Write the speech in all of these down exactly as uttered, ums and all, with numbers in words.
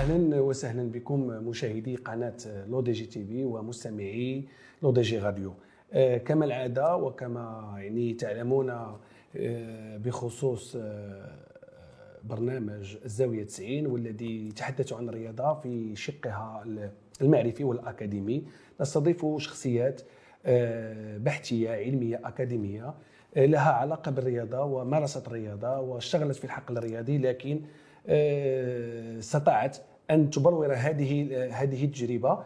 أهلا وسهلا بكم مشاهدي قناة لو دي جي تي في ومستمعي لو دي جي راديو. كما العادة وكما يعني تعلمون بخصوص برنامج الزاوية تسعين والذي يتحدث عن الرياضة في شقها المعرفي والأكاديمي، نستضيف شخصيات بحثية علمية أكاديمية لها علاقة بالرياضة ومارست الرياضة واشتغلت في الحقل الرياضي، لكن استطاعت أن تبلور هذه هذه التجربة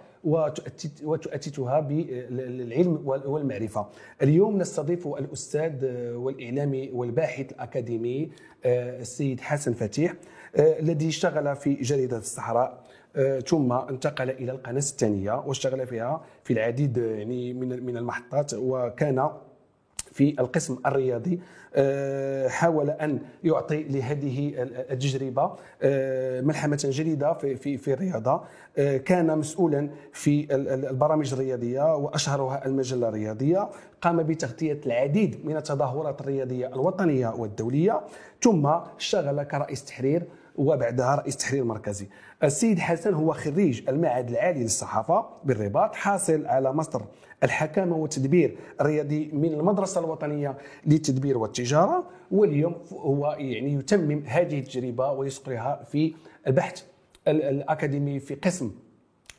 وتؤتتها بالعلم والمعرفة. اليوم نستضيف الأستاذ والإعلامي والباحث الأكاديمي السيد حسن فاتح، الذي اشتغل في جريدة الصحراء ثم انتقل إلى القناة الثانية واشتغل فيها في العديد يعني من من المحطات، وكان في القسم الرياضي حاول أن يعطي لهذه التجربة ملحمة جديدة في في الرياضة. كان مسؤولا في البرامج الرياضية وأشهرها المجلة الرياضية، قام بتغطية العديد من التظاهرات الرياضية الوطنية والدولية، ثم اشتغل كرئيس تحرير وبعدها رئيس تحرير مركزي. السيد حسن هو خريج المعهد العالي للصحافة بالرباط، حاصل على ماستر الحكامة والتدبير الرياضي من المدرسة الوطنية للتدبير والتجارة، واليوم هو يعني يتمم هذه التجربة ويصقلها في البحث الأكاديمي في قسم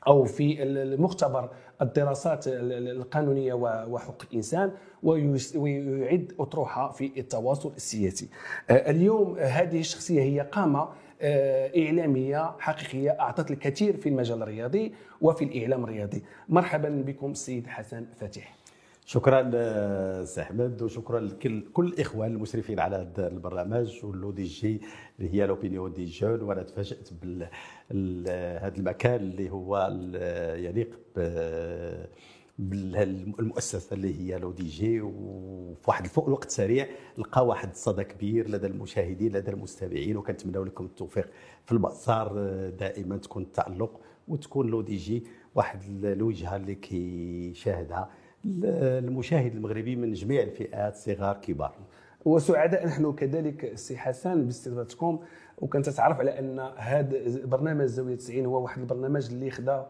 أو في المختبر الدراسات القانونية وحقوق الإنسان، ويعد أطروحة في التواصل السياسي. اليوم هذه الشخصية هي قامة إعلامية حقيقية أعطت الكثير في المجال الرياضي وفي الإعلام الرياضي. مرحبا بكم سيد حسن فاتح. شكرا سحمد، وشكرا لكل كل الاخوان المشرفين على هذا البرنامج واللو دي جي اللي هي لوبينيون دي جون. وانا تفاجات بهذا المكان اللي هو يليق بالمؤسسه اللي هي لو دي جي، وفي واحد فوق الوقت سريع لقى واحد الصدى كبير لدى المشاهدين لدى المستمعين، وكنتمنوا لكم التوفيق في المسار دائما، تكون التالق وتكون لو دي جي واحد الوجهه اللي كيشاهدها المشاهد المغربي من جميع الفئات صغار كبار. وسعداء نحن كذلك سي حسن باستضافتكم، وكنت تعرف على ان هذا برنامج الزاويه تسعين هو واحد البرنامج اللي خدا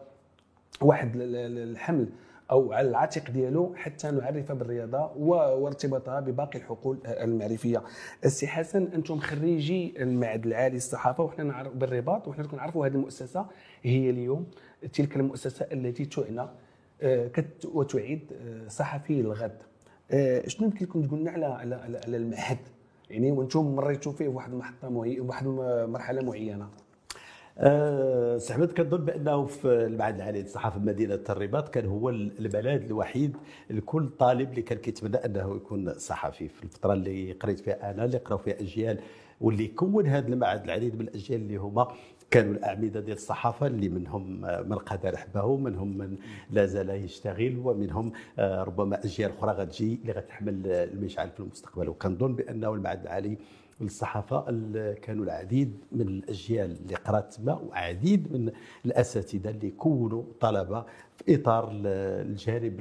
واحد الحمل او على العاتق ديالو حتى نعرف بالرياضه وارتباطها بباقي الحقول المعرفيه. السي حسن، انتم خريجي المعهد العالي للصحافه وحنا نعرف بالرباط، وحنا كنعرفوا هذه المؤسسه هي اليوم تلك المؤسسه التي تعنى كت وتعيد صحفي الغد. شنو يمكن لكم تقولنا على على على المعهد يعني وانتم مريتوا فيه واحد المحطه واحد مرحله معينه؟ أه سحمد، كنظن بانه في المعهد العالي للصحافه بمدينه الرباط كان هو البلد الوحيد لكل طالب اللي كان كيتمنى انه يكون صحفي في الفتره اللي قريت فيها انا، اللي قراو فيها اجيال واللي كون هذا المعهد العديد من الاجيال اللي هما كانوا الأعمدة ديال الصحافة، اللي منهم من قاد رحبه، منهم من لا زال يشتغل، ومنهم ربما أجيال أخرى غتجي اللي غتحمل المشعل في المستقبل. وكنظن بأنه المعهد العالي للصحافة كانوا العديد من الأجيال اللي قرات تما وعديد من الأساتذة اللي كونوا طلبة في إطار الجانب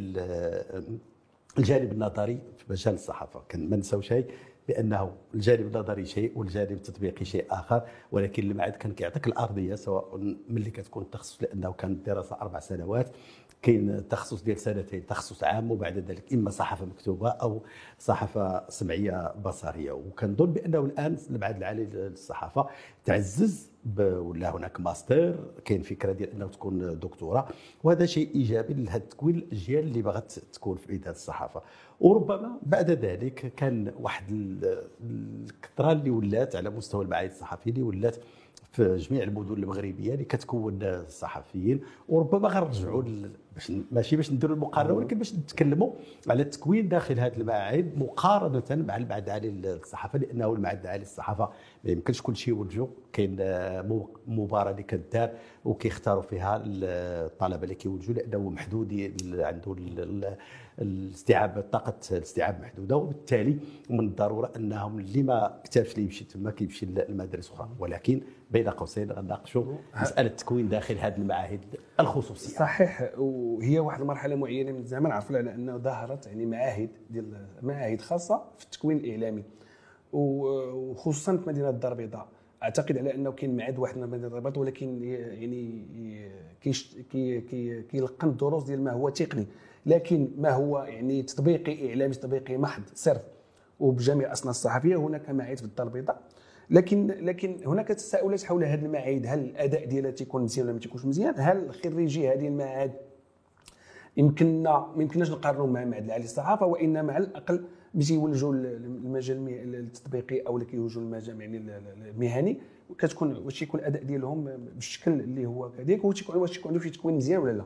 الجانب النظري في مجال الصحافة. ما نساو شيء بانه الجانب النظري شيء والجانب التطبيقي شيء اخر، ولكن المعهد كان كيعطيك الارضيه سواء ملي كتكون تخصص، لانه كانت الدراسه اربع سنوات، كاين تخصص ديال سنتين تخصص عام وبعد ذلك اما صحافه مكتوبه او صحافه سمعيه بصريه. وكنظن بانه الان المعهد العالي للصحافه تعزز ولا هناك ماستر، كاين فكره ديال انه تكون دكتوراه، وهذا شيء ايجابي لهذا تكوين الاجيال اللي باغات تكون في ميدان الصحافه. وربما بعد ذلك كان واحد الكثره اللي ولات على مستوى المعاهد الصحفيه اللي ولات في جميع المدن المغربيه اللي كتكون الصحفيين، وربما غنرجعوا باش ماشي باش نديروا المقارنه، ولكن باش نتكلموا على التكوين داخل هذه المعاهد مقارنه مع المعهد العالي للصحافه، لانه المعهد العالي للصحافه ما يمكنش كل شيء يوجهوا، كاين مباراه اللي كدار وكيختاروا فيها الطلبه اللي كيوجهوا، لانه محدود عنده الاستيعاب، طاقه الاستيعاب محدوده، وبالتالي من الضروره انهم اللي ما كتبش اللي يمشي تما كيمشي لمدارس اخرى. ولكن بين قوسين غنناقشوا مساله التكوين داخل هذه المعاهد الخصوصيه. صحيح، وهي واحد المرحله معينه من الزمن عرفنا على انه ظهرت يعني معاهد ديال معاهد خاصه في التكوين الاعلامي، وخصوصا في مدينه الدار البيضاء. اعتقد على انه كاين معاد واحد من مدينه الرباط، ولكن يعني كي كيلقن الدروس ديال ما هو تقني، لكن ما هو يعني تطبيقي اعلامي تطبيقي محض صرف وبجميع الاصناف الصحفيه. هناك معايير في الدار البيضاء، لكن لكن هناك تساؤلات حول هذه المعايير، هل الاداء ديالها تيكون مزيان ولا ما تيكونش مزيان؟ هل خريجي هذه المعاهد يمكننا ما يمكنناش نقارنوا مع المعهد العالي للصحافه، وانما على الاقل باش يولجوا المجال التطبيقي او اللي كيوجهوا المجال يعني المهني، كتكون واش يكون الاداء ديالهم بالشكل اللي هو كذاك، واش يكون واش يكون عندهم شي تكوين مزيان ولا لا.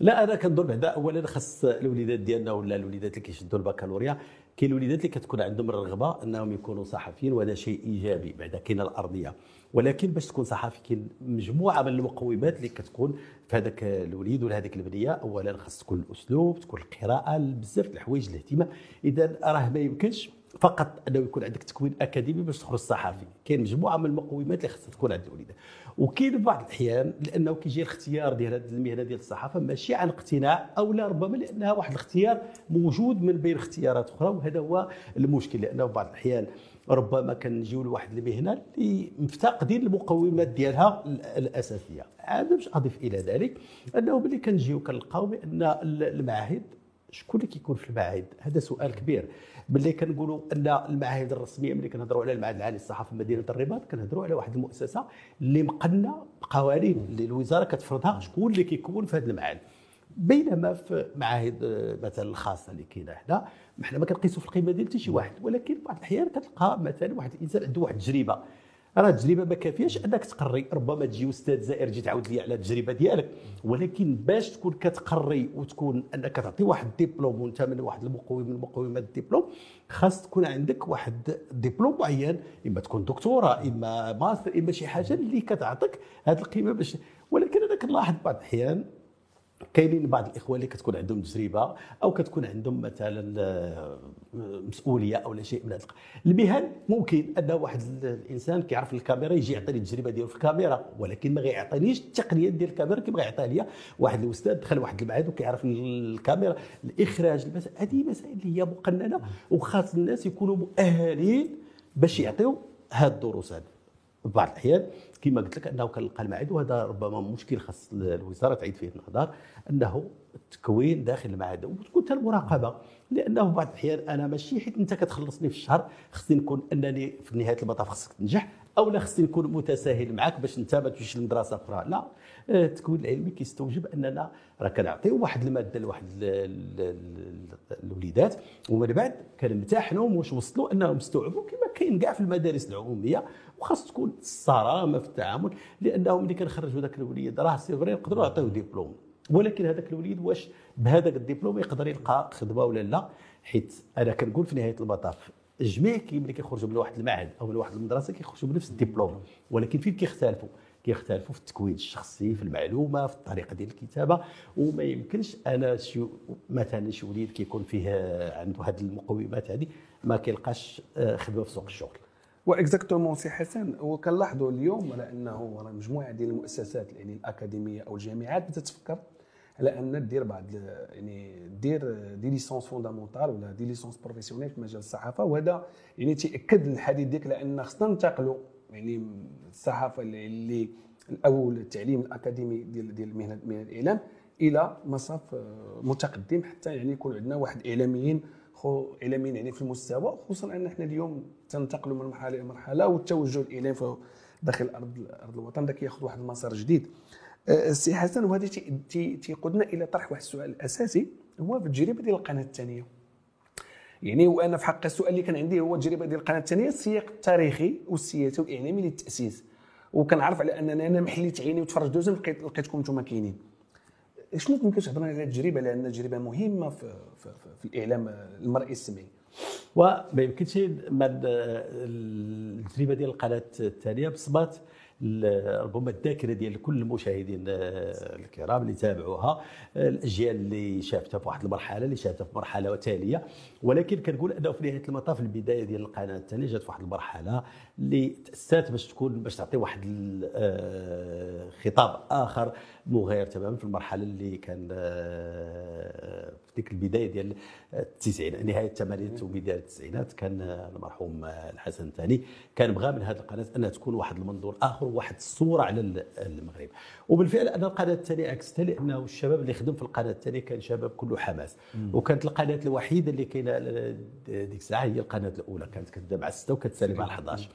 لا انا كنظن بعدا اولا خاص الوليدات ديالنا ولا الوليدات اللي كيشدوا البكالوريا، كاين الوليدات اللي كتكون عندهم الرغبه انهم يكونوا صحفيين، وهذا شيء ايجابي، بعدا كاينه الارضيه، ولكن باش تكون صحفي كاين مجموعه من المقومات اللي كتكون في هذاك الوليد ولا هذيك البنيه. اولا خاص تكون الاسلوب، تكون القراءه، بزاف د الحوايج، الاهتمام. اذا راه ما يمكنش فقط انه يكون عندك تكوين اكاديمي باش تخرج صحفي، كاين مجموعه من المقومات اللي خاصها تكون عند الوليدات. وكاين بعض الاحيان لانه كيجي الاختيار ديال هذه المهنه ديال الصحافه ماشي عن اقتناع، او لا ربما لانها واحد الاختيار موجود من بين اختيارات اخرى، وهذا هو المشكل، لانه بعض الاحيان ربما كنجيو لواحد المهنه اللي مفتقدين المقومات ديالها الاساسيه. عاد باش اضيف الى ذلك انه ملي كنجيو كنلقاو بان المعاهد، شكون اللي كيكون في المعاهد؟ هذا سؤال كبير. ملي كنقولوا ان المعاهد الرسميه، ملي كنهضروا على المعهد العالي للصحافه مدينه الرباط، كنهضروا على واحد المؤسسه اللي مقنه بقوانين اللي الوزاره كتفرضها شكون اللي كيكون في هذا المعهد. بينما في معاهد مثلا الخاصه اللي كاينه هنا، حنا ما كنقيسوا في القيمه ديال حتى شي واحد، ولكن بعض الاحيان كتلقى مثلا واحد الانسان عنده واحد التجربه، راه التجربه ما كافياش انك تقري، ربما تجي استاذ زائر تعاود لي على التجربه ديالك، ولكن باش تكون كتقري وتكون انك تعطي واحد الدبلوم وانت من واحد المقوم من مقومات الدبلوم، خاص تكون عندك واحد الدبلوم معين، اما تكون دكتوره اما ماستر اما شي حاجه اللي كتعطيك هذه القيمه باش. ولكن انا كنلاحظ بعض الاحيان كاينين بعض الاخوه اللي كتكون عندهم تجربه او كتكون عندهم مثلا مسؤوليه او شيء من هذا المهن، ممكن ان واحد الانسان كيعرف الكاميرا يجي يعطيني التجربه ديالو في الكاميرا، ولكن ما غيعطينيش التقنيات ديال الكاميرا كيبغي يعطيها ليا واحد الاستاذ دخل واحد المعهد وكيعرف الكاميرا، الاخراج، المسائل هذه مسائل اللي هي مقننه، وخاص الناس يكونوا مؤهلين باش يعطيو هاد الدروس هذه. بعض الاحيان كما قلت لك انه كنلقى المعهد، وهذا ربما مشكل خاص الوزاره تعيد فيه النظر، انه التكوين داخل المعهد وتكون حتى المراقبه، لانه بعض الاحيان انا ماشي حيت انت كتخلصني في الشهر خصني نكون انني في نهايه المطاف خصك تنجح، او لا خصني نكون متساهل معك باش انت ما تمشيش لمدرسه اخرى. لا، التكوين العلمي كيستوجب اننا راه كنعطيو واحد الماده لواحد الوليدات، ومن بعد كنمتحنهم واش وصلوا انهم استوعبوا، كما كاين كاع في المدارس العموميه. وخاص تكون الصرامه في التعامل، لانه ملي كنخرجوا ذاك الوليد راه سي فري نقدروا نعطيوه دبلوم، ولكن هذاك الوليد واش بهذاك الدبلوم يقدر يلقى خدمه ولا لا؟ حيت انا كنقول في نهايه المطاف الجميع ملي كيخرجوا من واحد المعهد او من واحد المدرسه كيخرجوا بنفس الدبلوم، ولكن فين كيختلفوا؟ كيختلفوا في التكوين الشخصي، في المعلومه، في الطريقه ديال الكتابه. وما يمكنش انا شي مثلا شي وليد كيكون فيه عنده هذه المقومات هذه ما كيلقاش خدمه في سوق الشغل. واكزاكتومون سي حسن، وكنلاحظوا اليوم على انه راه مجموعه ديال المؤسسات يعني الاكاديميه او الجامعات بتتفكر على ان دير بعض يعني دير دي ليسونس فوندامونتال ولا دي ليسونس بروفيسيونيل في مجال الصحافه، وهذا يعني تاكد الحديث ديك لان خصنا ننتقلوا يعني الصحافه اللي الاول التعليم الاكاديمي ديال ديال مهنه الاعلام الى مصاف متقدم، حتى يعني يكون عندنا واحد اعلاميين اعلاميين يعني في المستوى، خصوصا ان احنا اليوم تنتقلوا من مرحله الى مرحله، والتوجه الاعلامي داخل ارض ارض الوطن ده كياخذ واحد المسار جديد. السي حسن، وهذا تيقودنا الى طرح واحد السؤال الاساسي، هو في التجربه ديال القناه الثانيه. يعني وانا في حق السؤال اللي كان عندي هو التجربه ديال القناه الثانيه، السياق التاريخي والسياسي والاعلامي للتاسيس، وكنعرف على انني انا محليت عيني وتفرجت دوزا لقيت لقيتكم نتوما كاينين. شنو ممكن تهضرنا على التجربه، لان تجربه مهمه في, في, في الاعلام المرئي السمعي. وما يمكنش التجربه ديال القناه الثانيه بصمات ربما الذاكره ديال كل المشاهدين الكرام اللي تابعوها، الاجيال اللي شافتها في واحد المرحله اللي شافتها في مرحله وتاليه، ولكن كنقول انه في نهايه المطاف البدايه ديال القناه الثانيه جات في واحد المرحله اللي تاسات باش تكون باش تعطي واحد خطاب اخر مغاير تماما في المرحله اللي كان في ديك البدايه ديال التسعينات، نهايه الثمانينات وبدايه التسعينات. كان المرحوم الحسن الثاني كان بغى من هذه القناه انها تكون واحد المنظور اخر وواحد الصوره على المغرب. وبالفعل ان القناه الثانيه عكستها، لانه الشباب اللي خدم في القناه الثانيه كان شباب كله حماس، وكانت القناه الوحيده اللي كاينه ديك الساعه هي القناه الاولى، كانت كتبدا على ستة وكتسالي على حداش،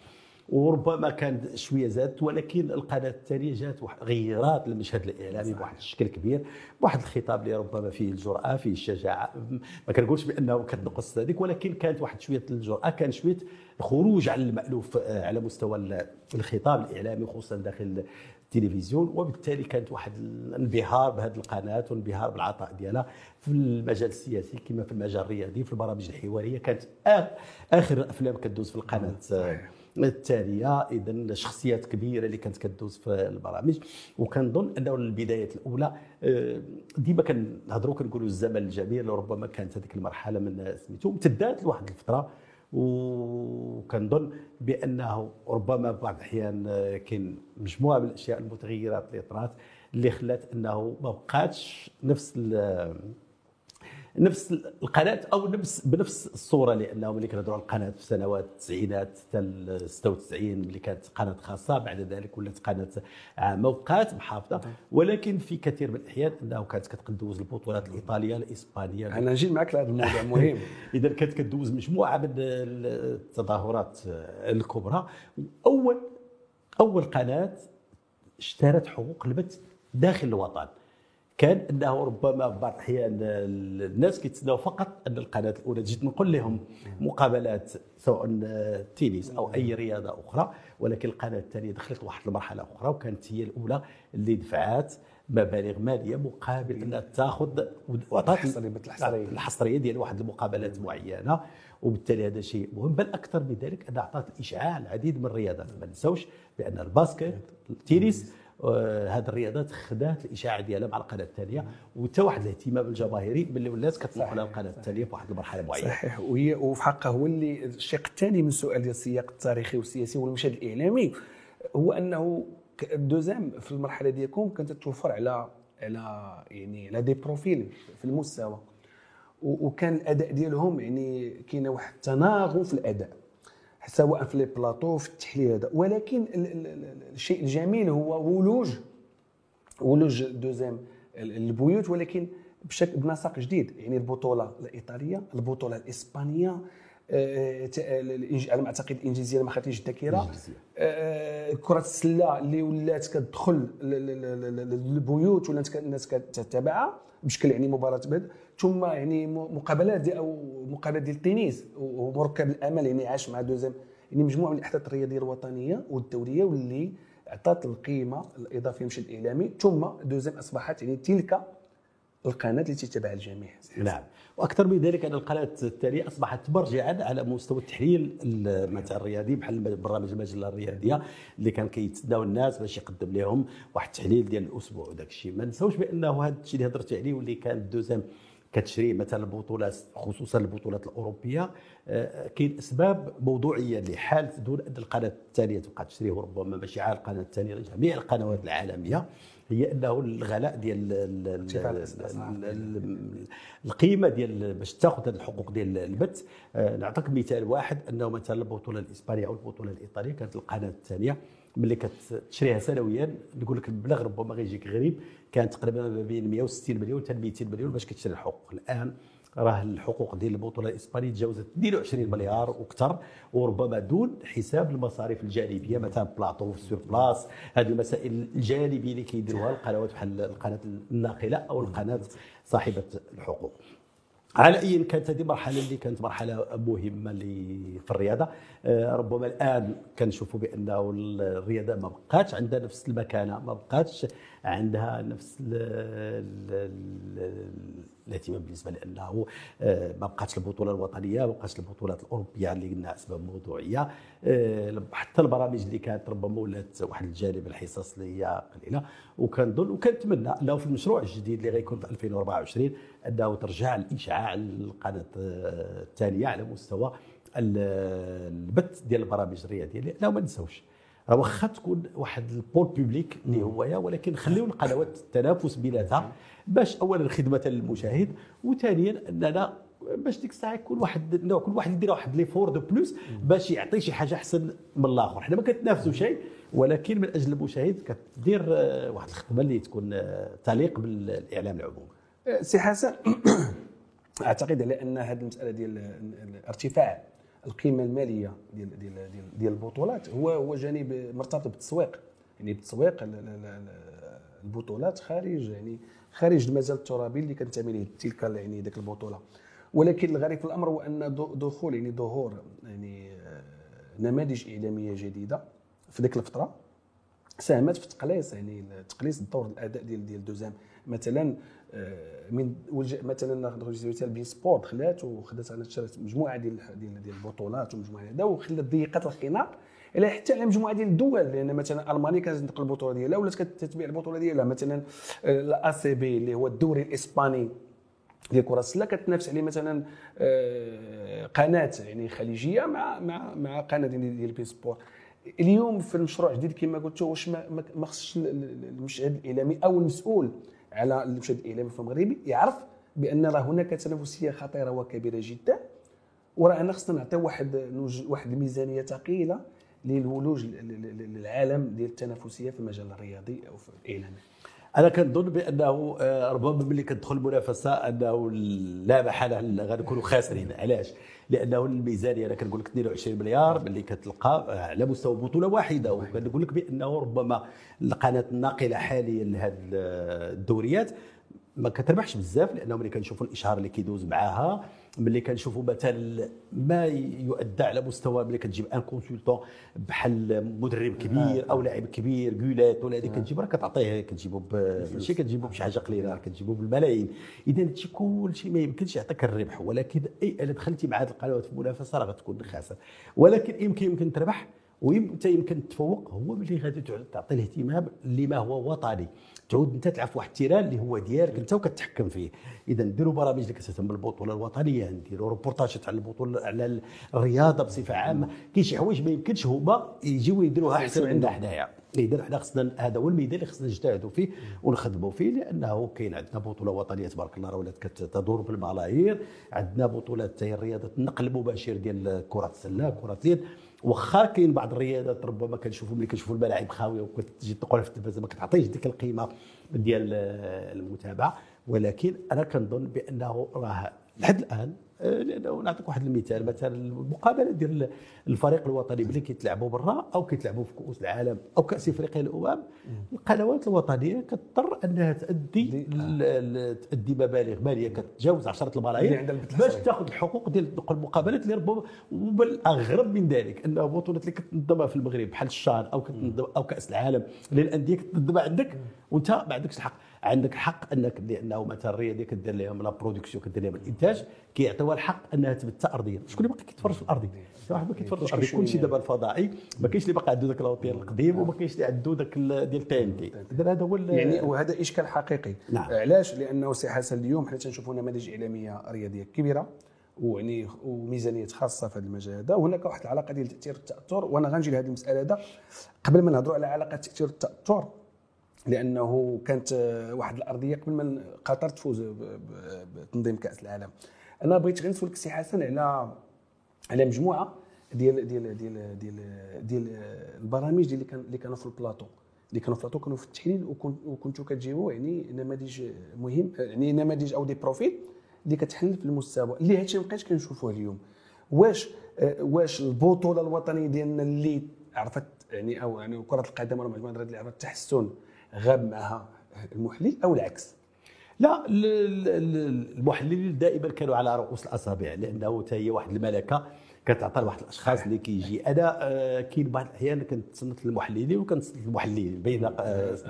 وربما كانت شويه زادت. ولكن القناه الثانيه جات غيرات المشهد الاعلامي بواحد الشكل كبير، بواحد الخطاب اللي ربما فيه الجراه، فيه الشجاعه. ما كنقولش بانه كتنقص هذيك، ولكن كانت واحد شويه الجراه، كان شويه الخروج على المالوف على مستوى الخطاب الاعلامي خصوصا داخل التلفزيون. وبالتالي كانت واحد الانبهار بهذه القناه وانبهار بالعطاء ديالها في المجال السياسي كما في المجال الرياضي، في البرامج الحواريه. كانت اخر الافلام كدوز في القناه التاليه، اذا شخصيات كبيره اللي كانت كدوز في البرامج. وكنظن انه البدايه الاولى ديما كنهضروا كنقولوا الزمن الجميل، وربما كانت هذيك المرحله من سميتو امتدات لواحد الفتره. وكنظن بانه ربما بعض الاحيان كاين مجموعه من الاشياء المتغيرات اللي طرات اللي خلات انه ما بقاتش نفس نفس القناه او نفس بنفس الصوره. لانه ملي كنهضروا على القناه في سنوات التسعينات حتى ل ستة وتسعين ملي كانت قناه خاصه، بعد ذلك ولات قناه عامه وبقات محافظه. ولكن في كثير من الاحيان انه كانت كتدوز البطولات الايطاليه الاسبانيه. انا نجي معك لهذا الموضوع مهم. اذا كانت كتدوز مجموعه من التظاهرات الكبرى. اول اول قناه اشترت حقوق البث داخل الوطن، كان انه ربما بعض الاحيان الناس كيتسناو فقط ان القناه الاولى تجي تنقل لهم مقابلات سواء التنس او اي رياضه اخرى. ولكن القناه الثانيه دخلت واحد المرحله اخرى، وكانت هي الاولى اللي دفعات مبالغ ماليه مقابل انها تاخذ وعطات الحصريه الحصريه ديال واحد المقابلات معينه. وبالتالي هذا شيء مهم. بل اكثر من ذلك انها عطات الاشعاع العديد من الرياضات. ما نساوش بان الباسكت التنس هذه الرياضات خدات الاشاعه ديالها مع القناه الثانيه، وتا واحد الاهتمام الجماهيري باللي ولات كتنقل على القناه الثانيه في واحد المرحله معينه. صحيح. وهي وفي حقها هو اللي الشق الثاني من السؤال ديال السياق التاريخي والسياسي والمشهد الاعلامي، هو انه دوزام في المرحله ديالكم كانت توفر على على يعني على دي بروفيل في المستوى، وكان الاداء ديالهم يعني كاين واحد التناغم في الاداء سواء في لي بلاطو في التحليل هذا. ولكن الشيء الجميل هو ولوج ولوج دوزيام البيوت، ولكن بشكل بنسق جديد. يعني البطوله الايطاليه، البطوله الاسبانيه، على ما اعتقد الانجليزيه ما خاتليش الذاكره، كره السله اللي ولات كتدخل البيوت ولا الناس كتتابعها بشكل يعني مباراه بد. ثم يعني مقابلات دي او مقابلات ديال التنس ومركب الامل يعني عاش مع دوزيام. يعني مجموعه من الاحداث الرياضيه الوطنيه والدوليه واللي عطات القيمه الاضافيه للمشهد الاعلامي. ثم دوزيام اصبحت يعني تلك القناه اللي تتبعها الجميع. نعم. واكثر من ذلك ان القناه التاليه اصبحت مرجعا على مستوى التحليل المتاع الرياضي، بحال برنامج المجله الرياضيه اللي كان كيتسناو الناس باش يقدم لهم واحد التحليل ديال الاسبوع وداك الشيء. ما نساوش بانه هذا الشيء اللي هضرت عليه واللي كان دوزيام كتشري مثلا البطولات خصوصا البطولات الاوروبيه، كاين اسباب موضوعيه اللي حالت دون ان القناه الثانيه تبقى تشريه. ربما ماشي على القناه الثانيه، جميع القنوات العالميه، هي انه الغلاء ديال القيمه ديال باش تاخذ هذه الحقوق ديال البث. نعطيك مثال واحد، انه مثلا البطوله الاسبانيه او البطوله الايطاليه كانت القناه الثانيه ملي كتشريها سنويا، نقول لك المبلغ ربما غيجيك غريب، كان تقريبا ما بين مية وستين مليون حتى مئتين مليون باش كتشري الحقوق. الان راه الحقوق ديال البطوله الاسبانيه تجاوزت اثنين وعشرين مليار وكثر، وربما دون حساب المصاريف الجانبيه مثلا بلاطو سور بلاص، هذه المسائل الجانبيه اللي كيديروها القنوات بحال القناه الناقله او القناه صاحبه الحقوق. على اي كانت هذه المرحله اللي كانت مرحله مهمه في الرياضه. ربما الان كنشوفوا بانه الرياضه ما بقاتش عندها نفس المكانه، ما بقاتش عندها نفس الاهتمام بالنسبه لانه ما بقاتش البطوله الوطنيه، ما بقاتش البطولات الاوروبيه اللي قلنا اسباب موضوعيه، حتى البرامج اللي كانت ربما ولات واحد الجانب الحصص اللي هي قليله. وكنظن وكنتمنى لو في المشروع الجديد اللي غيكون في ألفين وأربعة وعشرين انه ترجع الاشعاع القناه الثانيه على مستوى البث ديال البرامج الرياضيه. لانه ما نساوش راه واخا تكون واحد البول بوبليك اللي هويا، ولكن خليو القنوات التنافس بيناتها باش اولا خدمه للمشاهد، وثانيا اننا باش ديك الساعه يكون واحد نوع كل واحد يدير واحد ليفور دو بلوس باش يعطي شي حاجه احسن من الاخر. حنا ما كتنافسوا شيء، ولكن من اجل المشاهد كتدير واحد الخدمه اللي تكون تليق بالاعلام العمومي. سي حسن، اعتقد على ان هذه المساله ديال الارتفاع القيمه الماليه ديال ديال ديال, ديال البطولات هو هو جانب مرتبط بالتسويق، يعني بالتسويق البطولات خارج يعني خارج المجال الترابي اللي كنتمي ليه تلك يعني ذاك البطوله. ولكن الغريب في الامر هو ان دخول يعني ظهور يعني نماذج اعلاميه جديده في ذيك الفتره ساهمت في تقليص يعني تقليص الدور الاداء ديال ديال دوزام. مثلا من مثلا نخرجوا بيسبور دخلات وخدات على شرات مجموعه ديال ديال ديال البطولات ومجموعه هذا، وخلات ضيقت الخناق الى حتى على مجموعه ديال الدول، لان مثلا المانيا كتنقل البطوله ديالها ولات كتتبع البطوله ديالها. مثلا الا سي بي اللي هو الدوري الاسباني ديال كره السله كتنافس عليه مثلا قناه يعني خليجيه مع مع مع قناه ديال بيسبور. اليوم في المشروع الجديد كما قلت، واش ما خصش المشهد الاعلامي او المسؤول على المشهد الاعلامي في المغربي يعرف بان راه هناك تنافسيه خطيره وكبيره جدا، ورانا خصنا نعطيو واحد واحد الميزانيه ثقيله للولوج العالم ديال التنافسيه في المجال الرياضي او في الاعلام. انا كنظن بانه ربما ملي كتدخل المنافسه انه لا محاله غنكونوا خاسرين. علاش؟ لانه الميزانيه انا كنقول لك اثنين وعشرين مليار ملي كتلقى على مستوى بطوله واحده، وكنقول لك بانه ربما القناه الناقله حاليا لهذه الدوريات ما كتربحش بزاف، لانه ملي كنشوفوا الاشهار اللي كيدوز معاها، ملي كنشوفوا مثلا ما يؤدى على مستوى ملي كتجيب ان كونسلطون بحال مدرب كبير او لاعب كبير كولات ولا هذيك كتجيب راه كتعطيه كتجيبو بشي كتجيبو بشي حاجه قليله، كتجيبو بالملايين. اذا هادشي كلشي ما يمكنش يعطيك الربح، ولكن اي الا دخلتي مع هاد القنوات في المنافسه راه غتكون خاسر. ولكن يمكن يمكن تربح وانت يمكن تفوق، هو ملي غادي تعطي الاهتمام اللي ما هو وطني، تعود انت تلعب في واحد التيران اللي هو ديالك انت وكتحكم فيه. اذا نديروا برامج اللي كتهتم بالبطوله الوطنيه، نديروا ريبورتاجات على البطوله على الرياضه بصفه عامه. كاين شي حوايج ما يمكنش هما يجيو يديروها احسن عندنا حنايا. اذا حنا خصنا هذا هو الميدان اللي خصنا نجتهدوا فيه ونخدموا فيه، لانه كاين عندنا بطوله وطنيه تبارك الله راه ولات كتدور بالملايير، عندنا بطولات تاع رياضه النقل المباشر ديال كره السله كره اليد. واخا كاين بعض الرياضات ربما كنشوفوا ملي كنشوفوا الملاعب خاويه وكتجي تقول في التلفزه ما كتعطيش ديك القيمه ديال المتابعه، ولكن انا كنظن بانه راه لحد الان. لانه نعطيك واحد المثال، مثلا المقابله ديال الفريق الوطني ملي كيتلعبوا برا او كيتلعبوا في كؤوس العالم او كاس افريقيا للامم، القنوات الوطنيه كضطر انها تادي تادي مبالغ ماليه كتجاوز عشرة الملايين باش تاخذ الحقوق ديال المقابلات اللي ربما. والاغرب من ذلك انه البطولات اللي كتنظمها في المغرب بحال الشان او كتنظم او كاس العالم للانديه كتنظمها عندك وانت ما عندكش الحق. عندك حق انك لانه مثلا الرياضيه كدير لهم لا برودكسيون كدير لهم الانتاج، كيعطيوها الحق انها تبت ارضيا. شكون اللي باقي كيتفرج في الارضي؟ واحد ما كيتفرجش في الارضي، كلشي دابا الفضائي، ما كاينش اللي باقي عنده ذاك الهوتيل القديم وما كاينش اللي عنده ذاك ديال تي ان تي. اذا هذا هو يعني وهذا اشكال حقيقي. نعم. علاش؟ لانه سي حسن اليوم حنا تنشوفوا نماذج اعلاميه رياضيه كبيره ويعني وميزانيات خاصه في هذا المجال هذا، وهناك واحد العلاقه ديال تاثير التاثر. وانا غنجي لهذه المساله هذا قبل ما نهضروا على علاقه تاثير التاثر، لانه كانت واحد الارضيه قبل ما قطر تفوز بتنظيم كاس العالم. انا بغيت غير نسولك سي حسن على على مجموعه ديال ديال ديال ديال ديال البرامج ديال اللي كانوا في البلاطو اللي كانوا في البلاطو كانوا في التحليل، وكنتوا كتجيبوا يعني نماذج مهم يعني نماذج او دي بروفيل اللي كتحلل في المستوى اللي هادشي مابقاش كنشوفوه اليوم. واش واش البطوله الوطنيه ديالنا اللي عرفت يعني او يعني كره القدم ولا مجموعه اللي عرفت التحسن غاب معها المحلل او العكس؟ لا، المحللين دائما كانوا على رؤوس الاصابع، لانه حتى هي واحد الملكه كتعطى لواحد الاشخاص اللي كيجي. انا كاين بعض الاحيان كنتصنت للمحللين وكنتصنت للمحللين بين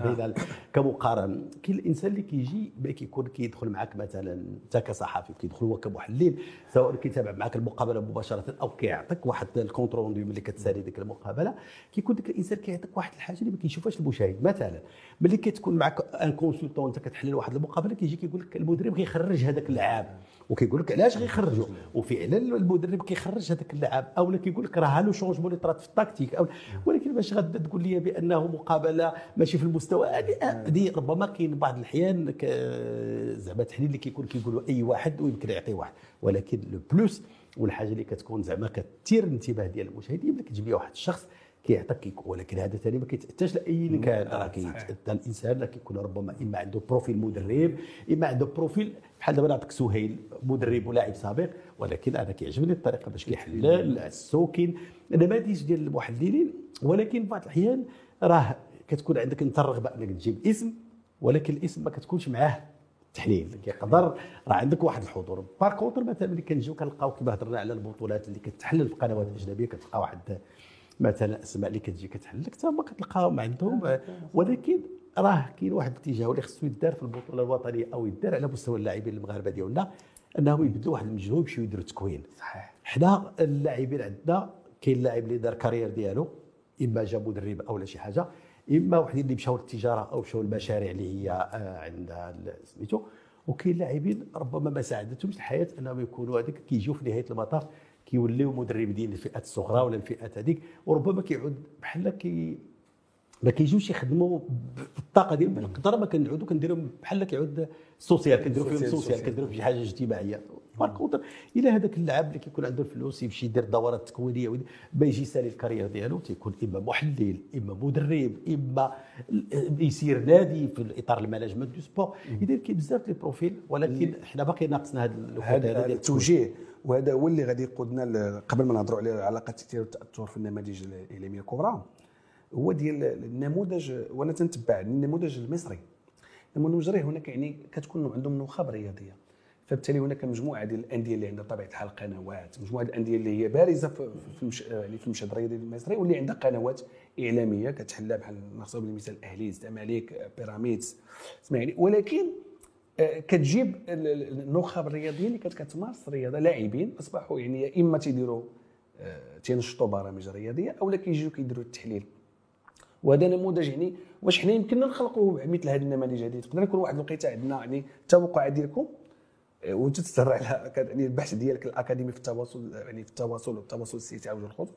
بين كمقارن. كاين الانسان اللي كيجي ملي كيكون كيدخل معك مثلا انت كصحفي كيدخل هو كمحلل، سواء كيتابع معك المقابله مباشره او كيعطيك واحد الكونتروندي ملي كتسالي ديك المقابله، كيكون ديك الانسان كيعطيك واحد الحاجه اللي ما كيشوفهاش المشاهد. مثلا ملي كتكون معك ان كونسلطون انت كتحلل واحد المقابله، كيجي كيقول لك المدرب غيخرج هذاك اللاعب، وكيقول لك علاش غيخرجوا، وفعلا المدرب كيخرج هذاك اللاعب، اولا كيقول لك راه له شونجمون اللي طرات في التكتيك، ولكن باش غادا تقول لي بانه مقابله ماشي في المستوى هذه؟ ربما كاين بعض الاحيان زعما تحليل اللي كيكون كيقولوا اي واحد ويمكن يعطي واحد، ولكن لو بلوس والحاجه اللي كتكون زعما كتثير الانتباه ديال المشاهدين ملي كتجيب لي واحد الشخص كيعطيك، ولكن هذا ثاني ما كيتاتاش لاي كان، راه كيتاتا الانسان اللي كيكون ربما اما عنده بروفيل مدرب اما عنده بروفيل بحال دابا نعطيك سهيل مدرب ولاعب سابق، ولكن انا كيعجبني الطريقه باش كيحل السوكن النماذج ديال المحللين، ولكن بعض الاحيان راه كتكون عندك انت الرغبه انك تجيب اسم، ولكن الاسم ما كتكونش معاه التحليل، كيقدر راه عندك واحد الحضور. باغ كونتر مثلا ملي كنجيو كنلقاو كما هضرنا على البطولات اللي كتحلل في قنوات اجنبيه كتلقى واحد مثلا اسماء اللي كتجي كتحل لك حتى هما كتلقاهم عندهم، ولكن راه كاين واحد الاتجاه اللي خصو يدار في البطوله الوطنيه او يدار على مستوى اللاعبين المغاربه ديالنا انهم يبدلوا واحد المجهود باش يديروا تكوين. صحيح، حنا اللاعبين عندنا كاين لاعب اللي دار كارير ديالو اما جا مدرب او لا شي حاجه، اما واحد اللي مشاو للتجاره او مشاو للمشاريع اللي هي عندها سميتو، وكاين لاعبين ربما ما ساعدتهمش الحياه انهم يكونوا هذيك كيجيو في نهايه المطاف كيوليو مدربين للفئات الصغرى ولا الفئات هذيك، وربما كيعود بحال كي ما كيجيوش يخدموا بالطاقه ديالهم بالقدر ما كنعودوا كنديرهم بحال كيعود السوسيال كنديروا فيهم السوسيال كنديروا في شي حاجه اجتماعيه. بالكونتر الى هذاك اللاعب اللي كيكون عنده الفلوس يمشي يدير الدورات التكوينيه باش يسالي الكارير ديالو، تيكون اما محلل اما مدرب اما يسير نادي في الاطار المانجمنت دو سبور، اذا كاين بزاف لي بروفيل، ولكن حنا باقي ناقصنا هذا التوجيه، وهذا هو اللي غادي يقودنا قبل ما نهضروا على علاقه التاثير والتاثر في النماذج الاعلاميه الكبرى، هو ديال النموذج. وانا تنتبع النموذج المصري، النموذج المصري هناك يعني كتكون عندهم نخب رياضيه، فبالتالي هناك مجموعه ديال الانديه اللي عندها بطبيعه الحال قنوات، مجموعه الانديه اللي هي بارزه في المشهد الرياضي المصري واللي عندها قنوات اعلاميه كتحلها بحال ناخذ بالمثال الاهلي، الزمالك، بيراميدز، اسماعيلي، ولكن كتجيب النخب الرياضيين اللي كانت كتمارس الرياضه، لاعبين اصبحوا يعني يا اما تيديروا تينشطوا برامج رياضيه اولا كيجيو كيديروا التحليل. وهذا نموذج يعني واش حنا يمكننا نخلقوا مثل هذه النماذج هذه؟ تقدر يكون واحد الوقيته عندنا يعني التوقعات ديالكم وانت تتسرع على يعني البحث ديالك الاكاديمي في التواصل يعني في التواصل والتواصل السياسي على وجه الخصوص،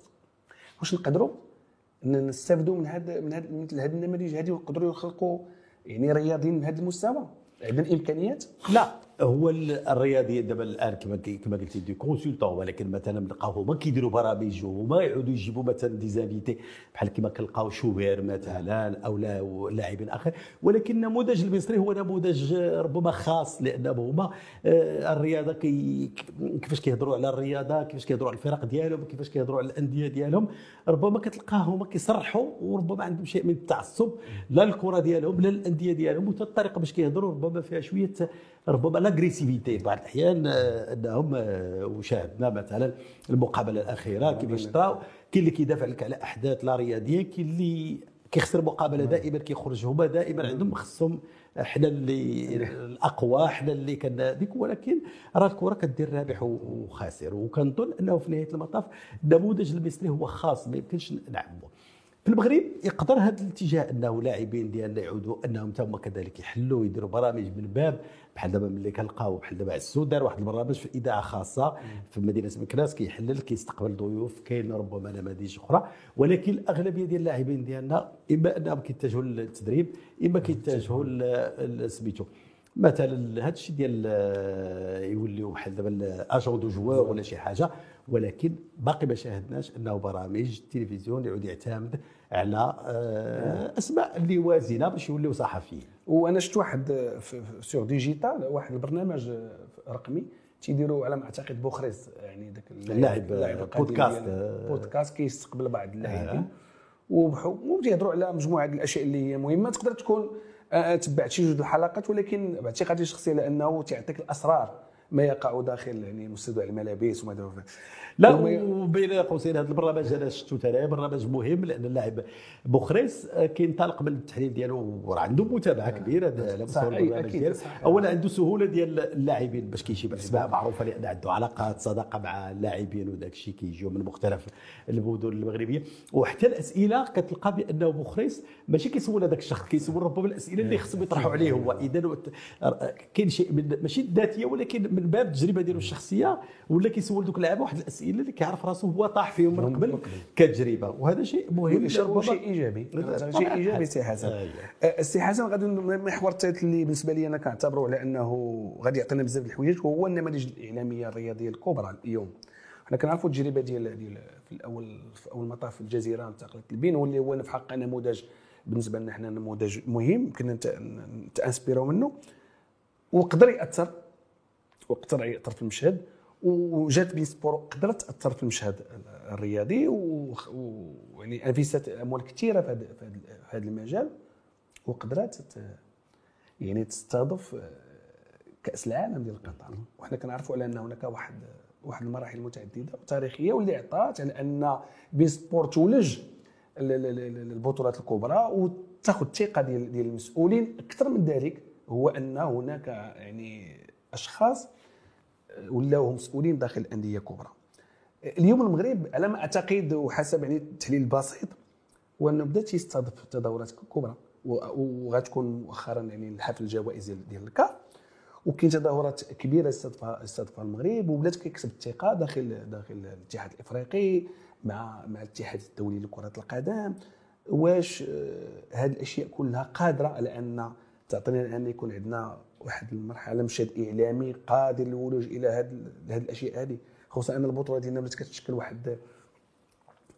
واش نقدروا نستافدوا من هذا من هذا مثل هذه النماذج هذه ونقدروا نخلقوا يعني رياضيين من هذا المستوى؟ عندنا الامكانيات؟ لا، هو الرياضي دابا الان كما كما قلتي دي كونسلطون، ولكن مثلا نلقاو هما كيديروا برامج وهما يعودوا يجيبوا مثلا ديزابيليتي بحال كما كنلقاو شوبير مثلا او لاعبين اخر، ولكن النموذج المصري هو نموذج ربما خاص لانه هما الرياضه كي كيفاش كيهضروا على الرياضه كيفاش كيهضروا على الفرق ديالهم كيفاش كيهضروا على الانديه ديالهم، ربما كتلقاهم كيصرحوا وربما عندهم شيء من التعصب لا الكره ديالهم لا الانديه ديالهم، وحتى الطريقه باش كيهضروا ربما فيها شويه ربما لاغريسيفيتي بعض الاحيان، انهم وشاهدنا مثلا المقابله الاخيره كيفاش طراو، كاين اللي كيدافع لك على احداث لا رياضيه، كاين اللي كيخسر مقابله دائما كيخرج، هما دائما عندهم خصهم حنا اللي الاقوى حنا اللي كان هذيك، ولكن راه الكره كدير رابح وخاسر، وكنظن انه في نهايه المطاف النموذج المصري هو خاص ما يمكنش نعمموه. في المغرب يقدر هذا الاتجاه انه لاعبين ديالنا يعودوا انهم تا هما كذلك يحلوا يديروا برامج من باب بحال دابا ملي كنلقاو بحال دابا عزو دار واحد البرنامج في اذاعه خاصه في مدينه مكناس كيحلل كيستقبل ضيوف، كاين ربما نماذج اخرى، ولكن الاغلبيه ديال اللاعبين ديالنا اما انهم كيتجهوا للتدريب اما كيتجهوا لسميتو مثلا هذا الشيء ديال يوليو بحال دابا اجون دو جوار ولا شي حاجه، ولكن باقي ما شاهدناش انه برامج التلفزيون يعود يعتمد على اسماء اللي وازنه باش يوليو صحفيين. وانا شفت واحد سور ديجيتال واحد البرنامج رقمي تيديروا على ما اعتقد بوخريس يعني ذاك اللاعب بودكاست بودكاست كيستقبل بعض اللاعبين وتيهضروا على مجموعه ديال الاشياء اللي هي مهمه، تقدر تكون تبعت شي جوج الحلقات، ولكن باعتقادي الشخصي لانه تيعطيك الاسرار ما يقع داخل يعني مستودع الملابس وما دروك. لا وبين قوسين هذا البرنامج انا شفتو انا برنامج مهم لان اللاعب بوخريس كينطلق من التحليل ديالو وراه عنده متابعه كبيره على مستوى البرنامج ديالو، اولا عنده سهوله ديال اللاعبين باش كيجيب اسماء معروفه لان عنده علاقات صداقه مع اللاعبين وداك الشيء كيجيو من مختلف المدن المغربيه، وحتى الاسئله كتلقى بانه بوخريس ماشي كيسول هذاك الشخص كيسول ربما الاسئله اللي خصهم يطرحوا عليه هو، اذا كاين شيء ماشي الذاتيه ولكن من باب التجربه ديالو الشخصيه ولا كيسول دوك اللعابه واحد الاسئله اللي كيعرف راسو هو طاح فيهم من قبل كتجربه، وهذا شيء مهم، شيء ايجابي، شيء ايجابي. سي حسن، السي حسن غادي المحور الثالث اللي بالنسبه لي انا كنعتبره على انه غادي يعطينا بزاف د الحوايج، وهو النماذج الاعلاميه الرياضيه الكبرى اليوم. حنا كنعرفوا التجربه ديال ديال في الاول في اول مطاف في الجزيره انتقلت للبينو واللي هو في حقنا نموذج بالنسبه لنا حنا نموذج مهم كنا نتانسبيرو منه وقدر ياثر وقدر ياثر في المشهد، وجات بيسبور قدرت تاثر في المشهد الرياضي ويعني انفست اموال كثيره في هذا المجال وقدرت يعني تستضيف كاس العالم ديال قطر. وحنا كنعرفوا على ان هناك واحد واحد المراحل متعدده وتاريخيه واللي عطات على ان بيسبور تولج البطولات الكبرى وتاخذ الثقه ديال ديال المسؤولين. اكثر من ذلك هو ان هناك يعني اشخاص ولاو مسؤولين داخل الانديه الكبرى. اليوم المغرب على ما اعتقد وحسب يعني التحليل البسيط هو انه بدا تيستضيف التدورات الكبرى وغتكون مؤخرا يعني الحفل الجوائزي ديال الكاف، وكاين تظاهرات كبيره استضافها استضافها المغرب وبدات كيكسب الثقه داخل داخل الاتحاد الافريقي مع مع الاتحاد الدولي لكره القدم. واش هذه الاشياء كلها قادره على ان تعطينا الان يكون عندنا واحد المرحله مشهد اعلامي قادر للولوج الى هذه هذه الاشياء هذه، خصوصا ان البطوله ديالنا بدات كتشكل واحد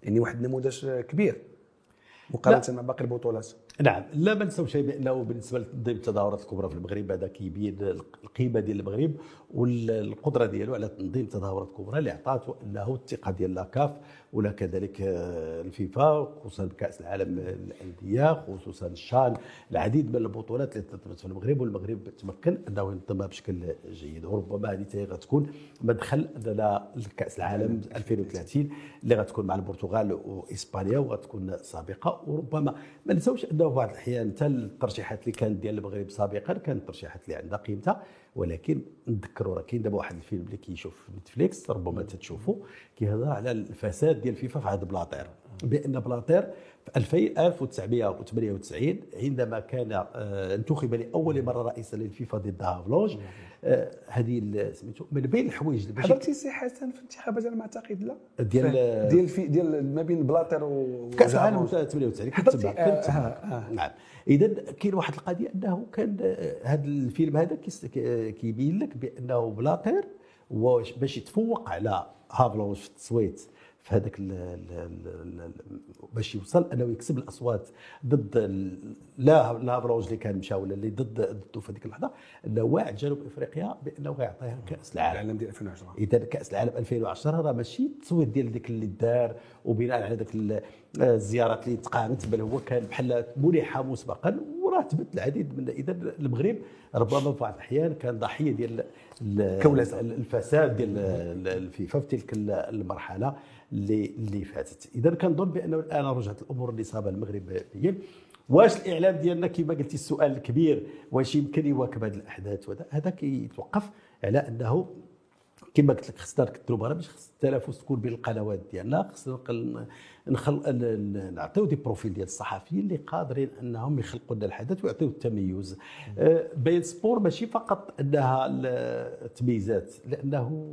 يعني واحد النموذج كبير مقارنه مع باقي البطولات. نعم، لا ما نساوش بانه بالنسبه لتنظيم التظاهرات الكبرى في المغرب هذا كيبين القيمه ديال المغرب والقدره ديالو على تنظيم التظاهرات الكبرى اللي عطاته انه الثقه ديال لاكاف ولا كذلك الفيفا، خصوصا كاس العالم للانديه، خصوصا الشان، العديد من البطولات اللي تنظمت في المغرب والمغرب تمكن انه ينظمها بشكل جيد. وربما هذه حتى غتكون مدخل لكاس العالم ألفين وثلاثين اللي غتكون مع البرتغال واسبانيا وغتكون سابقه. وربما ما نساوش انه بعض الاحيان حتى الترشيحات اللي كانت ديال المغرب سابقا كانت ترشيحات اللي عندها قيمتها، ولكن نذكروا راه كاين دابا واحد الفيلم اللي كيشوف في نيتفليكس ربما تتشوفوا كيهضر على الفساد ديال فيفا في عهد بلاطير، بان بلاطير في ألف وتسعمائة وثمانية وتسعين عندما كان انتخب لاول مره رئيسا للفيفا ضد هافلونج، هذه سميتو من بين الحوايج اللي حضرتي سي حسن في الانتخابات انا ما اعتقد لا ديال ديال في ديال ما بين بلاطير وكاس العالم ثمانية وتسعين حضرتي. نعم، اذا كاين واحد القضيه انه كان هذا الفيلم هذا كيبين لك بانه بلاطير باش يتفوق على هافلونج في التصويت في هذاك باش يوصل انه يكسب الاصوات ضد لا لافروج اللي كان مشى ولا اللي ضد ضده في هذيك اللحظه، انه واعد جنوب افريقيا بانه غيعطيها كاس العالم العالم ديال ألفين وعشرة. اذا كاس العالم ألفين وعشرة راه ماشي التصويت ديال ديك اللي دار وبناء على ديك الزيارات اللي تقامت، بل هو كان بحال منحه مسبقا وراه ثبت العديد من. اذا المغرب ربما في بعض الاحيان كان ضحيه ديال الفساد ديال الفيفا في تلك المرحله اللي اللي فاتت. اذا كنظن بانه الان رجعت الامور اللي صابها المغرب هي واش الاعلام ديالنا كما قلتي السؤال الكبير واش يمكن يواكب هذه الاحداث، وهذا هذا كيتوقف على انه كما قلت لك خصنا نركزوا برامج، خص التنافس تكون بين القنوات ديالنا، خصنا نخل نعطيو دي بروفيل ديال الصحفيين اللي قادرين انهم يخلقوا لنا الحدث ويعطيو التميز. بين سبور ماشي فقط انها التمييزات لانه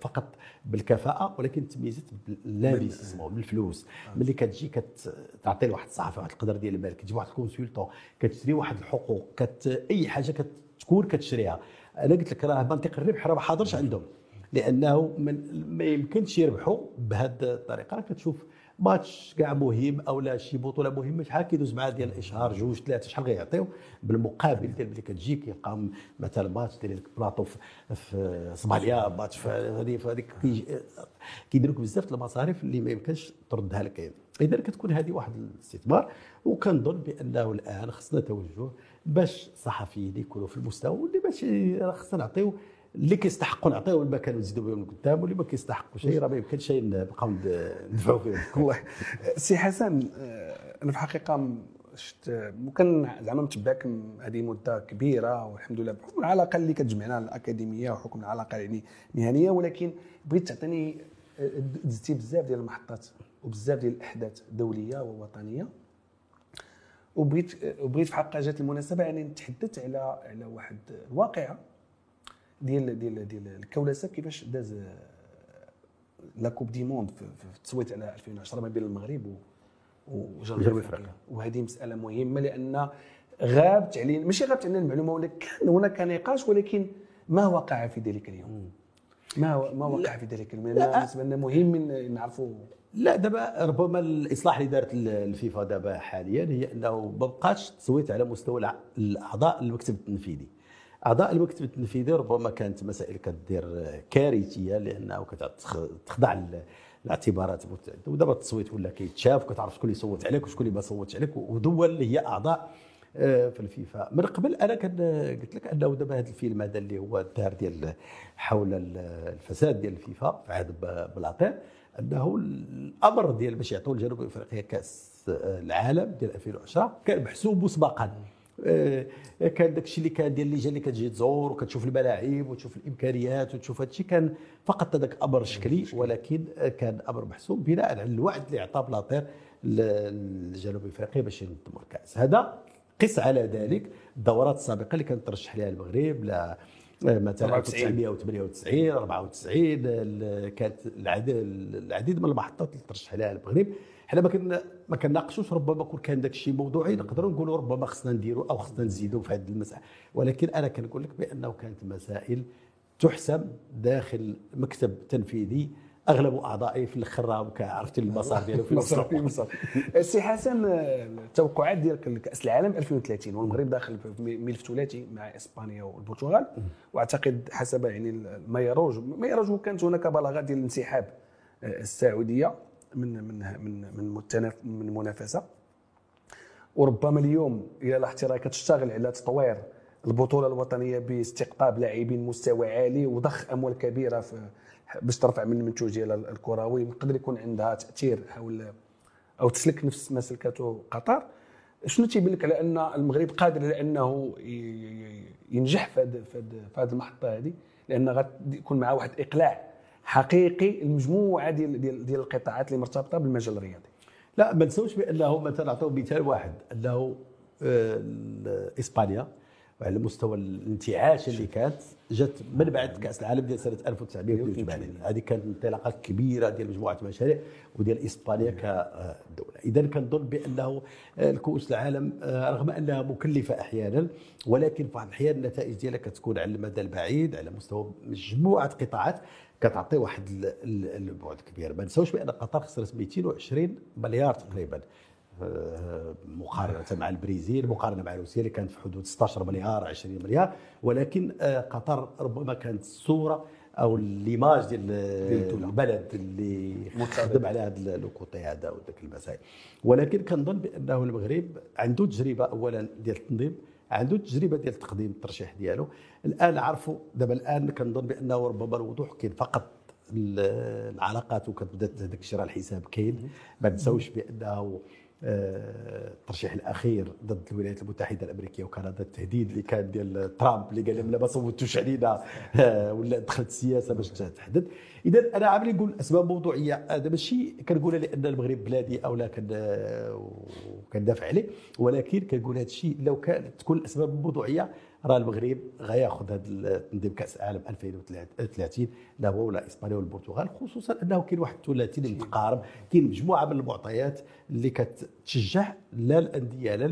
فقط بالكفاءه، ولكن التمييزات باللابس بالفلوس. ملي كتجي كتعطي لواحد الصحفي واحد القدر ديال المال، كتجيب واحد الكونسلتون، كتشري واحد الحقوق، كت اي حاجه كتكون كتشريها. انا قلت لك راه منطق الربح راه ما حاضرش عندهم لانه ما يمكنش يربحوا بهذه الطريقه. راك كتشوف ماتش كاع مهم او لا شي بطوله مهمه شحال كيدوز معاه ديال الاشهار، جوج ثلاثه، شحال غيعطيو بالمقابل ديال ملي كتجي كيقام مثلا ماتش ديال بلاطو في صوماليا، ماتش في هذيك هذيك كيديروا لك بزاف المصاريف اللي ما يمكنش تردها لك. اذا كتكون هذه واحد الاستثمار، وكنظن بانه الان خصنا توجه باش الصحفيين يكونوا في المستوى اللي باش خصنا نعطيو اللي كيستحقوا نعطيوه المكان ونزيدوا بهم لقدام، واللي ما كيستحقوا شيء راه ما يمكنش نبقاو ندفعوا فيه. والله سي حسن انا في الحقيقه شفت ممكن زعما نتبعك هذه مده كبيره والحمد لله بحكم العلاقه اللي كتجمعنا الاكاديميه وحكم العلاقه يعني مهنيه، ولكن بغيت تعطيني دزتي بزاف ديال المحطات وبزاف ديال الاحداث الدوليه ووطنيه، وبغيت وبغيت في حقها جات المناسبه يعني نتحدث على على واحد الواقعه ديال ديال ديال الكولاسه كيفاش داز لا كوب دي موند في التصويت على ألفين وعشرة ما بين المغرب وجنوب افريقيا. وهذه مساله مهمه لان غابت علينا، ماشي غابت علينا المعلومه، ولكن كان هناك نقاش، ولكن ما وقع في ذلك اليوم، ما ما وقع في ذلك اليوم. بالنسبه لنا مهم نعرفوا. لا دابا ربما الاصلاح اللي دارت الفيفا دابا حاليا هي انه ما بقاش التصويت على مستوى الاعضاء المكتب التنفيذي. اعضاء المكتب التنفيذي ربما كانت مسائل كدير كارثيه لانه كتخضع الاعتبارات متعدده، ودابا التصويت ولا كيتشاف وكتعرف شكون اللي صوت عليك وشكون اللي ما صوتش عليك، ودول اللي هي اعضاء في الفيفا. من قبل انا قلت لك انه دابا هذا الفيلم هذا اللي هو الدار ديال حول الفساد ديال الفيفا في عهد بلاطير، انه الامر ديال باش يعطوا لجنوب افريقيا كاس العالم ديال ألفين وعشرة كان محسوب مسبقا. كان داك الشيء اللي كان ديال اللجان اللي كتجي تزور وكتشوف الملاعب وتشوف الامكانيات وتشوف هذا الشيء، كان فقط هذاك امر شكلي، ولكن كان امر محسوب بناء على الوعد اللي عطاه بلاطير لجنوب افريقيا باش ينظموا الكاس هذا. قس على ذلك الدورات السابقه اللي كانت ترشح لها المغرب ل مثلا تسعمية وثمانية وتسعين أربعة وتسعين كانت العديد من المحطات اللي ترشح لها المغرب. حنا ما كنا ما كناقشوش، ربما كون كان داك الشيء موضوعي نقدروا نقولوا ربما خصنا نديروا او خصنا نزيدوا في هذه المساله، ولكن انا كنقول لك بانه كانت مسائل تحسم داخل مكتب تنفيذي اغلب اعضائي في الخراب كعرفتي المسار ديالو في المسار. السي حسن، التوقعات ديالك كاس العالم ألفين وثلاثين والمغرب داخل في ملف ثلاثي مع اسبانيا والبرتغال، واعتقد حسب يعني ما يروج ما يروج كانت هناك بلاغات ديال الانسحاب السعوديه من من من من منافسه، وربما اليوم الى لاحظتي راه كتشتغل على تطوير البطوله الوطنيه باستقطاب لاعبين مستوى عالي وضخ اموال كبيره في باش ترفع من المنتوج ديال الكروي، يقدر يكون عندها تاثير حول او تسلك نفس ما سلكته قطر. شنو تيبان لك على ان المغرب قادر على انه ينجح في هذه في هذه المحطه هذه، لان غتكون معاه واحد اقلاع حقيقي المجموعه ديال ديال ديال القطاعات اللي مرتبطه بالمجال الرياضي. لا ما نساوش بانه مثلا نعطيو مثال واحد انه اسبانيا على مستوى الانتعاش اللي كانت جات من بعد كاس العالم ديال سنه ألف وتسعمية وثمانية وثمانين، هذه كانت انطلاقات كبيره ديال مجموعه مشاريع وديال اسبانيا كدوله. اذا كنظن بانه الكؤوس العالم رغم انها مكلفه احيانا، ولكن في بعض الاحيان النتائج ديالها كتكون على المدى البعيد على مستوى مجموعه قطاعات كتعطي واحد البعد كبير. ما نساوش بان قطر خسرت مئتين وعشرين مليار تقريبا مقارنه مع البرازيل، مقارنه مع روسيا اللي كانت في حدود ستة عشر مليار عشرين مليار، ولكن قطر ربما كانت الصوره او ليماج ديال البلد اللي خدم على هذا الكوطي هذا وداك المسائل. ولكن كنظن بانه المغرب عنده تجربه اولا ديال التنظيم، عنده تجربه ديال تقديم الترشيح ديالو. الان عرفوا دابا الان كنظن بانه ربما الوضوح كاين فقط العلاقات وكتبدا داك الشيء راه الحساب كاين. ما نساوش بانه الترشيح الاخير ضد الولايات المتحده الامريكيه وكندا، التهديد اللي كان ديال ترامب اللي قال لهم لا ما صوتوش علينا ولا دخلت السياسه باش تحدد. اذا انا عامل نقول اسباب موضوعيه، هذا ماشي كنقولها لان المغرب بلادي او لا كندافع عليه، ولكن كنقول هذا الشيء لو كانت تكون الاسباب موضوعيه راه المغرب غياخذ هذا التنظيم كاس العالم ألفين وثلاثين لا هو ولا اسبانيا والبرتغال، خصوصا انه كاين واحد الثلاثي اللي متقارب، كاين مجموعه من المعطيات اللي كتشجع لا الانديه لا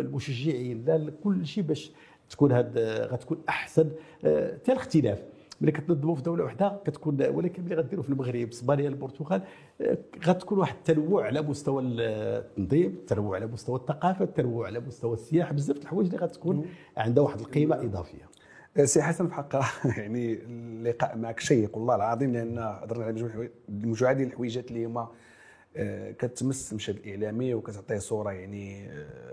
المشجعين لا كل شيء باش تكون هاد غتكون احسن. حتى الاختلاف ملي كتنظموا في دوله وحده كتكون، ولكن ملي غديروا في المغرب اسبانيا البرتغال غتكون واحد التنوع على مستوى التنظيم، التنوع على مستوى الثقافه، التنوع على مستوى السياحه، بزاف د الحوايج اللي غتكون عندها واحد القيمه اضافيه. سي حسن في حقها يعني اللقاء معك شيق والله العظيم، لان هضرنا على مجموعه ديال الحويجات اللي هما كتمس المشهد الاعلامي وكتعطيه صوره يعني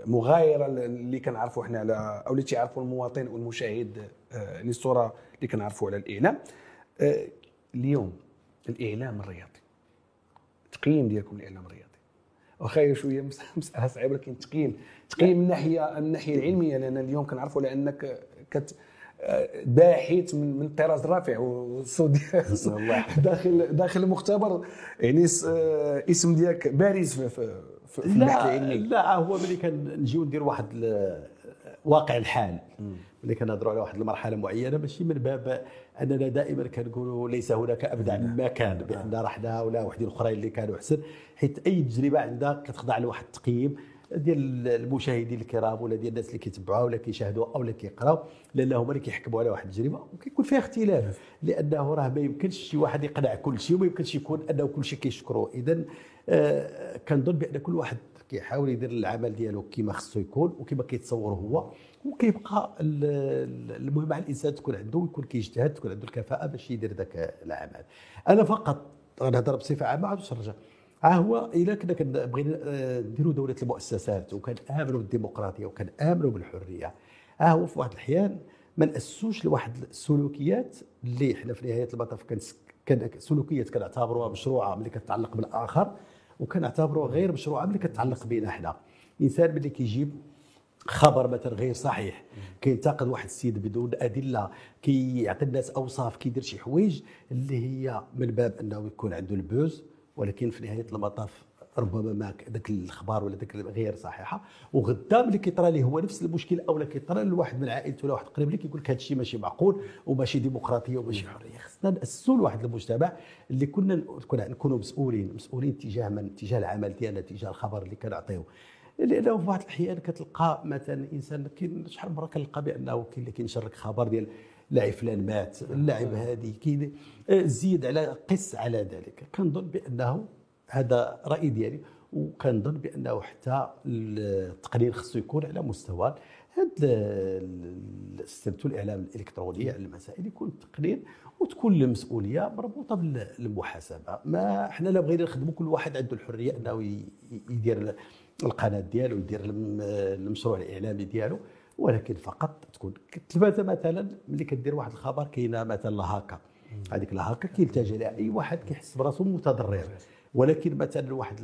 مغايره اللي كنعرفوا حنا على او اللي تيعرفوا المواطن والمشاهد للصوره اللي كنعرفوا على الاعلام. اليوم الاعلام الرياضي، تقييم ديالكم الاعلام الرياضي واخا شويه مساله صعيبه، لكن تقييم تقييم من ناحيه الناحيه العلميه، لان اليوم كنعرفوا لانك كت باحث من من طراز رافع والصوت داخل داخل المختبر، يعني اسم ديالك بارز في في البحث العلمي. لا هو ملي كنجيو ندير واحد واقع الحال ملي كنهضروا على واحد المرحله معينه ماشي من باب اننا دائما كنقولوا ليس هناك ابدع مما كان، بان راه حنا ولا وحدين اخرين اللي كانوا احسن، حيت اي تجربه عندها كتخضع لواحد التقييم ديال المشاهدين الكرام ولا ديال الناس اللي كيتبعوها ولا كيشاهدوها او اللي كيقراو، لان هما اللي كيحكموا على واحد التجربه وكيكون فيها اختلاف، لانه راه ما يمكنش شي واحد يقنع كل شيء وما يمكنش يكون انه كل شيء كيشكروه. اذا آه كنظن بان كل واحد كيحاول يدير العمل ديالو كما خصو يكون وكما كيتصور هو، وكيبقى المهم على الانسان تكون عنده ويكون كيجتهد، تكون عنده الكفاءه باش يدير ذاك العمل. انا فقط غنهضر بصفه عامه عاد الرجاء ها هو، الا كنا كنبغينا نديروا دوله المؤسسات وكنآمنوا بالديمقراطيه وكنآمنوا بالحريه، ها هو في واحد الاحيان ما ناسسوش لواحد السلوكيات اللي حنا في نهايه المطاف سلوكيات كنعتبروها مشروعه ملي كتتعلق بالاخر، وكنعتبروها غير مشروعه ملي كتتعلق بينا حنا. الانسان ملي كيجيب خبر مثلا غير صحيح، كينتقد واحد السيد بدون ادله، كيعطي الناس اوصاف، كيدير شي حوايج اللي هي من باب انه يكون عنده البوز، ولكن في نهايه المطاف ربما ما ذاك الاخبار ولا ذاك غير صحيحه، وغدا ملي كيطرى ليه هو نفس المشكل او لا كيطرى لواحد من عائلته ولا واحد قريب ليه كيقول لك هذا الشيء ماشي معقول وماشي ديمقراطيه وماشي حريه. خصنا ناسسوا لواحد المجتمع اللي كنا نكونوا مسؤولين مسؤولين تجاه من تجاه العمل ديالنا، تجاه الخبر اللي كنعطيوه، لانه في بعض الاحيان كتلقى مثلا انسان كاين شحال من مره كنلقى بانه كاين اللي كينشر لك خبر ديال لاعب فلان مات، اللاعب هذه كاين زيد على قس على ذلك. كنظن بانه هذا راي ديالي، وكنظن بانه حتى التقرير خصو يكون على مستوى هذا سميتو الاعلام الالكتروني، على المسائل يكون التقرير وتكون المسؤوليه مربوطه بالمحاسبه. ما حنا لا بغينا نخدموا كل واحد عنده الحريه انه يدير القناه ديالو يدير المشروع الاعلامي ديالو، ولكن فقط تكون التلفازه مثلا ملي كدير واحد الخبر كاينه مثلا لاهاكا، هذيك لاهاكا كيلتجا لها اي واحد كيحس براسو متضرر، ولكن مثلا واحد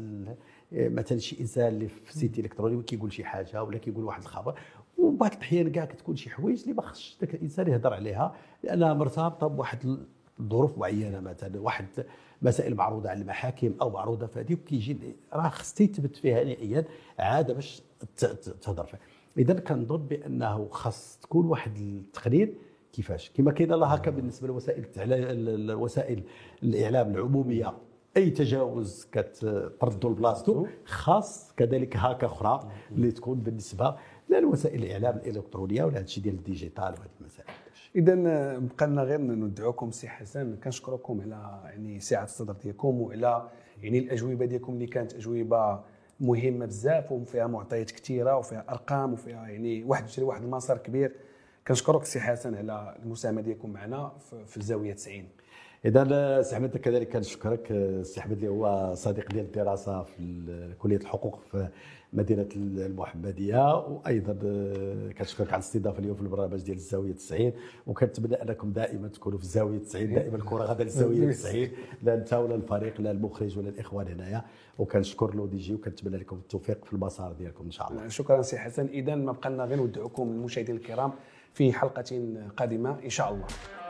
مثلا شي انسان اللي في السيت الالكتروني كيقول شي حاجه ولا كيقول واحد الخبر، وبعض الاحيان كاع كتكون شي حوايج اللي ما خصش ذاك الانسان يهضر عليها لانها مرتبطه بواحد الظروف معينه، مثلا واحد مسائل معروضه على المحاكم او معروضه في هذيك كيجي راه خص تيثبت فيها نهائيا عاده باش تهضر فيها. اذا كنظن بانه خاص تكون واحد التقرير كيفاش كما كاين الله هكا بالنسبه لوسائل الوسائل الاعلام العموميه، اي تجاوز كتردوا لبلاصتو، خاص كذلك هكا اخرى اللي تكون بالنسبه للوسائل الاعلام الالكترونيه ولا هادشي ديال الديجيتال وهاد المسائل. اذا بقى لنا غير ندعوكم سي حسن، كنشكركم على يعني سعه الصدر ديالكم وعلى يعني الاجوبه ديالكم اللي كانت اجوبه مهمه بزاف وفيها معطيات كثيره وفيها ارقام وفيها يعني واحد تجري واحد المسار كبير. كنشكرك سي حسن على المساهمه ديالكم معنا في الزاويه تسعين. اذا سحمد كذلك كنشكرك سي حمد اللي هو صديق ديال الدراسه في كليه الحقوق في مدينه المحمديه، وايضا كنشكرك على الاستضافه اليوم في البرنامج ديال الزاويه تسعين، وكنتمنى انكم دائما تكونوا في الزاويه تسعين، دائما الكره غدا للزاويه تسعين، لا انت ولا الفريق لا المخرج ولا الاخوان هنايا، وكنشكر لو دي جي وكنتمنى لكم التوفيق في المسار ديالكم ان شاء الله. شكرا سي حسن. اذا ما بقى لنا غير نودعكم المشاهدين الكرام في حلقه قادمه ان شاء الله.